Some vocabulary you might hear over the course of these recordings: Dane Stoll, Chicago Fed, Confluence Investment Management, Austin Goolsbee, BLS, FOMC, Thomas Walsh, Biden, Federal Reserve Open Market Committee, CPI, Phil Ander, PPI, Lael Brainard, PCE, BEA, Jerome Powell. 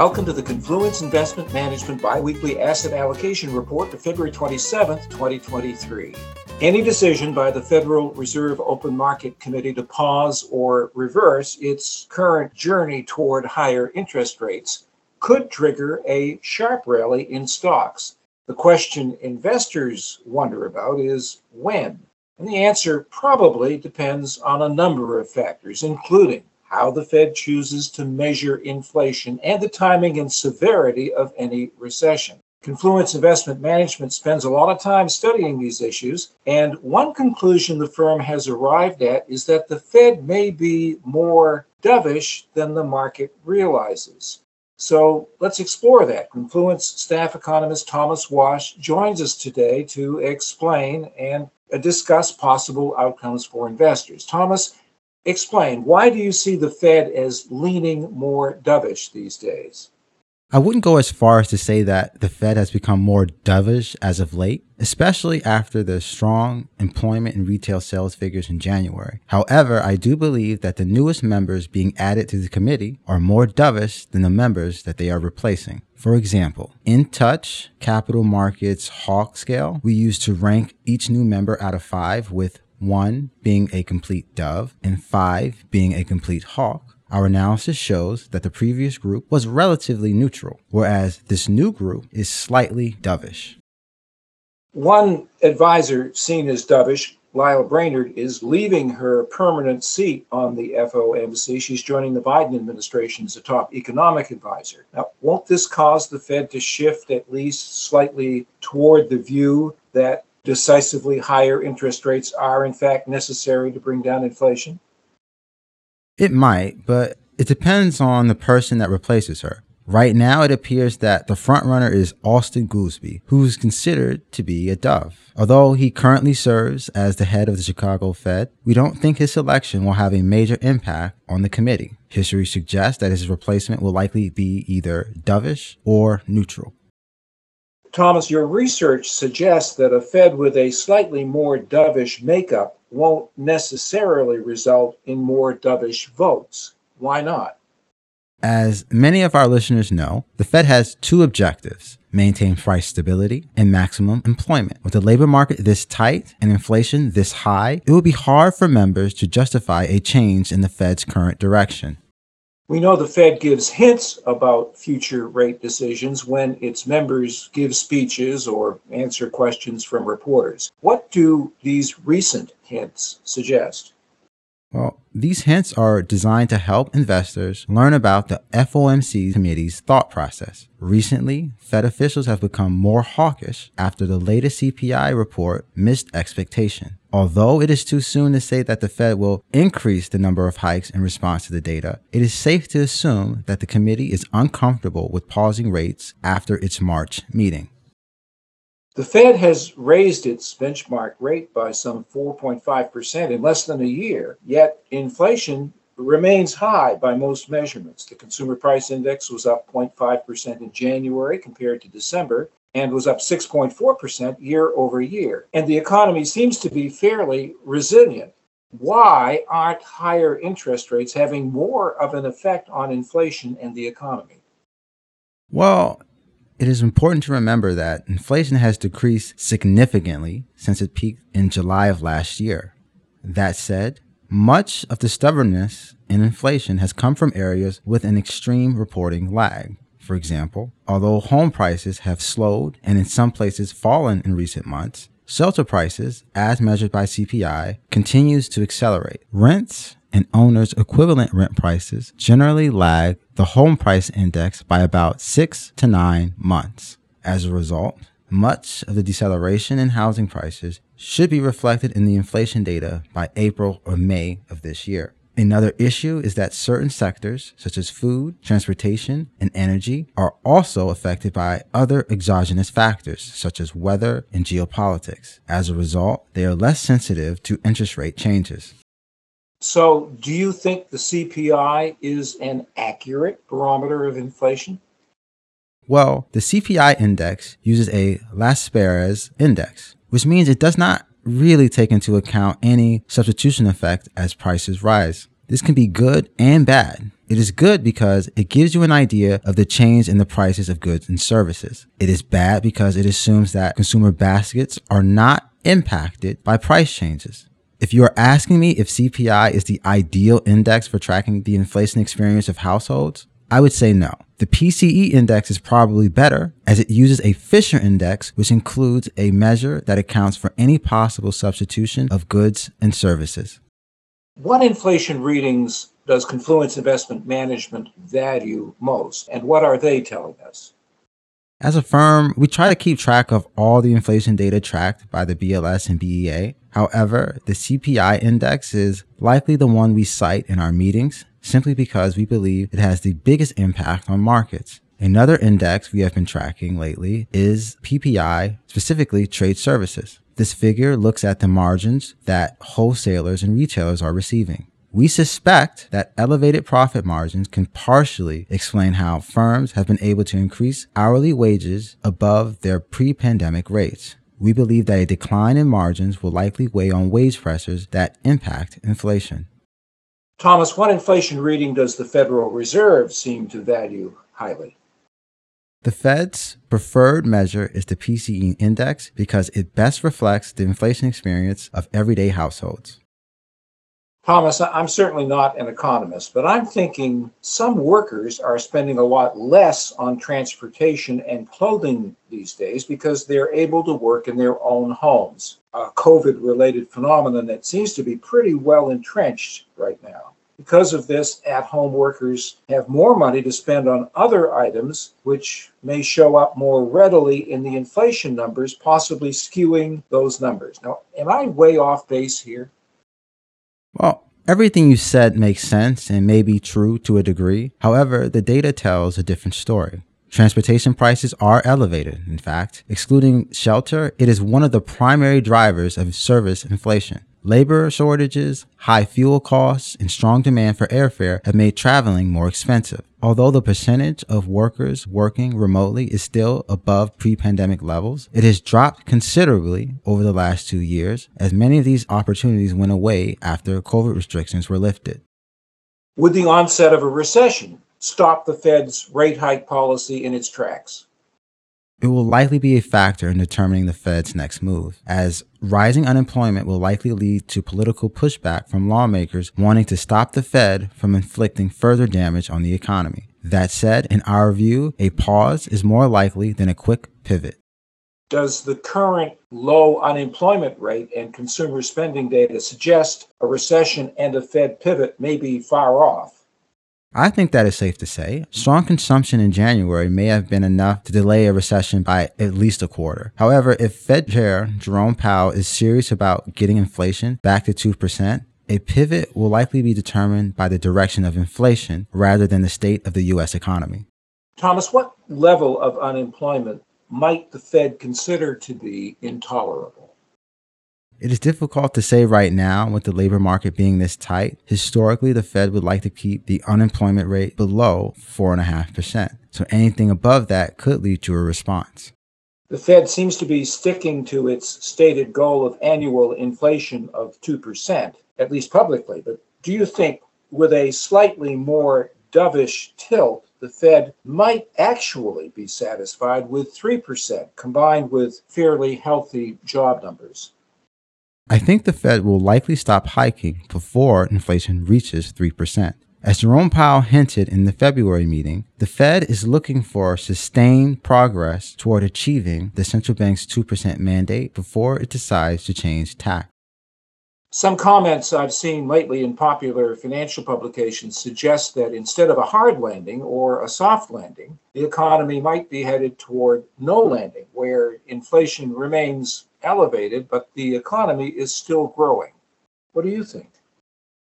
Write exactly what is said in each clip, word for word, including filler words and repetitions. Welcome to the Confluence Investment Management Biweekly Asset Allocation Report for February twenty-seventh, twenty twenty-three. Any decision by the Federal Reserve Open Market Committee to pause or reverse its current journey toward higher interest rates could trigger a sharp rally in stocks. The question investors wonder about is when, and the answer probably depends on a number of factors, including how the Fed chooses to measure inflation, and the timing and severity of any recession. Confluence Investment Management spends a lot of time studying these issues, and one conclusion the firm has arrived at is that the Fed may be more dovish than the market realizes. So let's explore that. Confluence staff economist Thomas Walsh joins us today to explain and discuss possible outcomes for investors. Thomas, explain, why do you see the Fed as leaning more dovish these days? I wouldn't go as far as to say that the Fed has become more dovish as of late, especially after the strong employment and retail sales figures in January. However, I do believe that the newest members being added to the committee are more dovish than the members that they are replacing. For example, in Touch, Capital Markets Hawk Scale, we used to rank each new member out of five, with one being a complete dove and five being a complete hawk. Our analysis shows that the previous group was relatively neutral, whereas this new group is slightly dovish. One advisor seen as dovish, Lael Brainard, is leaving her permanent seat on the F O M C. She's joining the Biden administration as a top economic advisor. Now, won't this cause the Fed to shift at least slightly toward the view that decisively higher interest rates are, in fact, necessary to bring down inflation? It might, but it depends on the person that replaces her. Right now, it appears that the frontrunner is Austin Goolsbee, who's considered to be a dove. Although he currently serves as the head of the Chicago Fed, we don't think his selection will have a major impact on the committee. History suggests that his replacement will likely be either dovish or neutral. Thomas, your research suggests that a Fed with a slightly more dovish makeup won't necessarily result in more dovish votes. Why not? As many of our listeners know, the Fed has two objectives: maintain price stability and maximum employment. With the labor market this tight and inflation this high, it would be hard for members to justify a change in the Fed's current direction. We know the Fed gives hints about future rate decisions when its members give speeches or answer questions from reporters. What do these recent hints suggest? Well, these hints are designed to help investors learn about the F O M C committee's thought process. Recently, Fed officials have become more hawkish after the latest C P I report missed expectation. Although it is too soon to say that the Fed will increase the number of hikes in response to the data, it is safe to assume that the committee is uncomfortable with pausing rates after its March meeting. The Fed has raised its benchmark rate by some four point five percent in less than a year, yet inflation remains high by most measurements. The consumer price index was up zero point five percent in January compared to December, and was up six point four percent year over year. And the economy seems to be fairly resilient. Why aren't higher interest rates having more of an effect on inflation and the economy? Well, it is important to remember that inflation has decreased significantly since it peaked in July of last year. That said, much of the stubbornness in inflation has come from areas with an extreme reporting lag. For example, although home prices have slowed and in some places fallen in recent months, shelter prices, as measured by C P I, continues to accelerate. Rents and owners' equivalent rent prices generally lag the home price index by about six to nine months. As a result, much of the deceleration in housing prices should be reflected in the inflation data by April or May of this year. Another issue is that certain sectors, such as food, transportation, and energy, are also affected by other exogenous factors, such as weather and geopolitics. As a result, they are less sensitive to interest rate changes. So, do you think the C P I is an accurate barometer of inflation? Well, the C P I index uses a Lael Brainard index, which means it does not really take into account any substitution effect as prices rise. This can be good and bad. It is good because it gives you an idea of the change in the prices of goods and services. It is bad because it assumes that consumer baskets are not impacted by price changes. If you are asking me if C P I is the ideal index for tracking the inflation experience of households, I would say no. The P C E index is probably better as it uses a Fisher index, which includes a measure that accounts for any possible substitution of goods and services. What inflation readings does Confluence Investment Management value most, and what are they telling us? As a firm, we try to keep track of all the inflation data tracked by the B L S and B E A. However, the C P I index is likely the one we cite in our meetings simply because we believe it has the biggest impact on markets. Another index we have been tracking lately is P P I, specifically trade services. This figure looks at the margins that wholesalers and retailers are receiving. We suspect that elevated profit margins can partially explain how firms have been able to increase hourly wages above their pre-pandemic rates. We believe that a decline in margins will likely weigh on wage pressures that impact inflation. Thomas, what inflation reading does the Federal Reserve seem to value highly? The Fed's preferred measure is the P C E index because it best reflects the inflation experience of everyday households. Thomas, I'm certainly not an economist, but I'm thinking some workers are spending a lot less on transportation and clothing these days because they're able to work in their own homes, a COVID-related phenomenon that seems to be pretty well entrenched right now. Because of this, at-home workers have more money to spend on other items, which may show up more readily in the inflation numbers, possibly skewing those numbers. Now, am I way off base here? Well, everything you said makes sense and may be true to a degree. However, the data tells a different story. Transportation prices are elevated. In fact, excluding shelter, it is one of the primary drivers of service inflation. Labor shortages, high fuel costs, and strong demand for airfare have made traveling more expensive. Although the percentage of workers working remotely is still above pre-pandemic levels, it has dropped considerably over the last two years as many of these opportunities went away after COVID restrictions were lifted. Would the onset of a recession stop the Fed's rate hike policy in its tracks? It will likely be a factor in determining the Fed's next move, as rising unemployment will likely lead to political pushback from lawmakers wanting to stop the Fed from inflicting further damage on the economy. That said, in our view, a pause is more likely than a quick pivot. Does the current low unemployment rate and consumer spending data suggest a recession and a Fed pivot may be far off? I think that is safe to say. Strong consumption in January may have been enough to delay a recession by at least a quarter. However, if Fed Chair Jerome Powell is serious about getting inflation back to two percent, a pivot will likely be determined by the direction of inflation rather than the state of the U S economy. Thomas, what level of unemployment might the Fed consider to be intolerable? It is difficult to say right now with the labor market being this tight. Historically, the Fed would like to keep the unemployment rate below four point five percent. So anything above that could lead to a response. The Fed seems to be sticking to its stated goal of annual inflation of two percent, at least publicly. But do you think with a slightly more dovish tilt, the Fed might actually be satisfied with three percent combined with fairly healthy job numbers? I think the Fed will likely stop hiking before inflation reaches three percent. As Jerome Powell hinted in the February meeting, the Fed is looking for sustained progress toward achieving the central bank's two percent mandate before it decides to change tack. Some comments I've seen lately in popular financial publications suggest that instead of a hard landing or a soft landing, the economy might be headed toward no landing, where inflation remains elevated, but the economy is still growing. What do you think?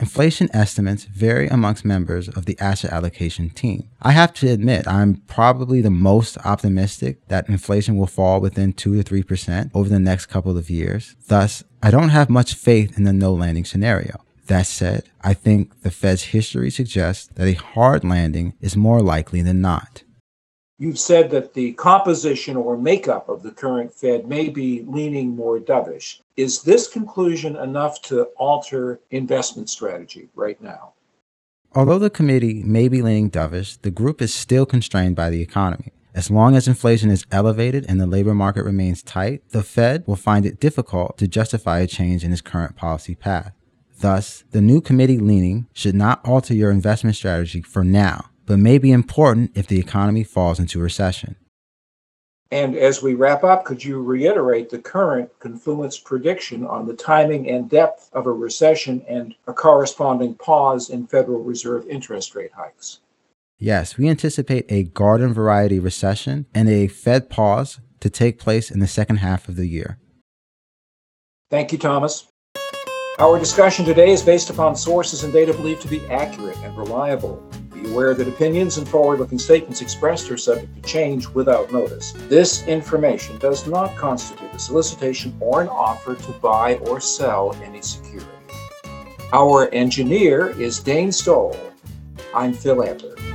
Inflation estimates vary amongst members of the asset allocation team. I have to admit, I'm probably the most optimistic that inflation will fall within two to three percent over the next couple of years. Thus, I don't have much faith in the no landing scenario. That said, I think the Fed's history suggests that a hard landing is more likely than not. You've said that the composition or makeup of the current Fed may be leaning more dovish. Is this conclusion enough to alter investment strategy right now? Although the committee may be leaning dovish, the group is still constrained by the economy. As long as inflation is elevated and the labor market remains tight, the Fed will find it difficult to justify a change in its current policy path. Thus, the new committee leaning should not alter your investment strategy for now, but may be important if the economy falls into recession. And as we wrap up, could you reiterate the current Confluence prediction on the timing and depth of a recession and a corresponding pause in Federal Reserve interest rate hikes? Yes, we anticipate a garden variety recession and a Fed pause to take place in the second half of the year. Thank you, Thomas. Our discussion today is based upon sources and data believed to be accurate and reliable. Be aware that opinions and forward-looking statements expressed are subject to change without notice. This information does not constitute a solicitation or an offer to buy or sell any security. Our engineer is Dane Stoll. I'm Phil Ander.